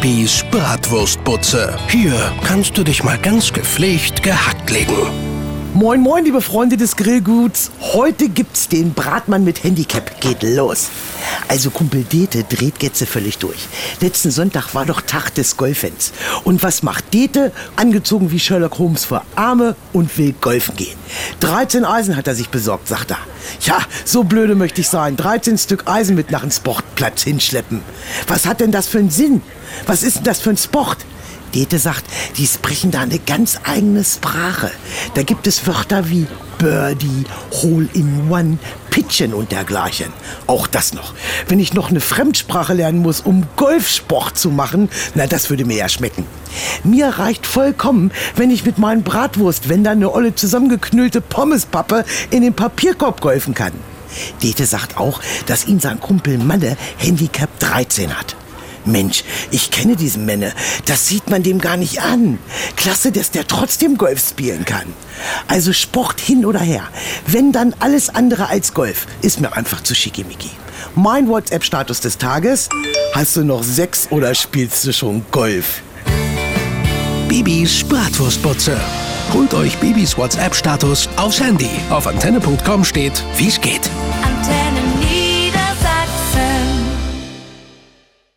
Bibis Bratwurst Butze. Hier kannst du dich mal ganz gepflegt gehackt legen. Moin moin, liebe Freunde des Grillguts. Heute gibt's den Bratmann mit Handicap. Geht los. Also Kumpel Dete dreht Gätze völlig durch. Letzten Sonntag war doch Tag des Golfens. Und was macht Dete? Angezogen wie Sherlock Holmes für Arme und will golfen gehen. 13 Eisen hat er sich besorgt, sagt er. Ja, so blöde möchte ich sein. 13 Stück Eisen mit nach dem Sportplatz hinschleppen. Was hat denn das für einen Sinn? Was ist denn das für ein Sport? Dete sagt, die sprechen da eine ganz eigene Sprache. Da gibt es Wörter wie Birdie, Hole-in-One, Pitchen und dergleichen. Auch das noch. Wenn ich noch eine Fremdsprache lernen muss, um Golfsport zu machen, na, das würde mir ja schmecken. Mir reicht vollkommen, wenn ich mit meinen Bratwurstwändern eine olle zusammengeknüllte Pommespappe in den Papierkorb golfen kann. Dete sagt auch, dass ihn sein Kumpel Manne Handicap 13 hat. Mensch, ich kenne diesen Manne. Das sieht man dem gar nicht an. Klasse, dass der trotzdem Golf spielen kann. Also Sport hin oder her. Wenn dann alles andere als Golf, ist mir einfach zu schickimicki. Mein WhatsApp-Status des Tages: Hast du noch 6 oder spielst du schon Golf? Bibis Bratwurst Butze. Holt euch Bibis WhatsApp-Status aufs Handy. Auf antenne.com steht, wie's geht. Antenne.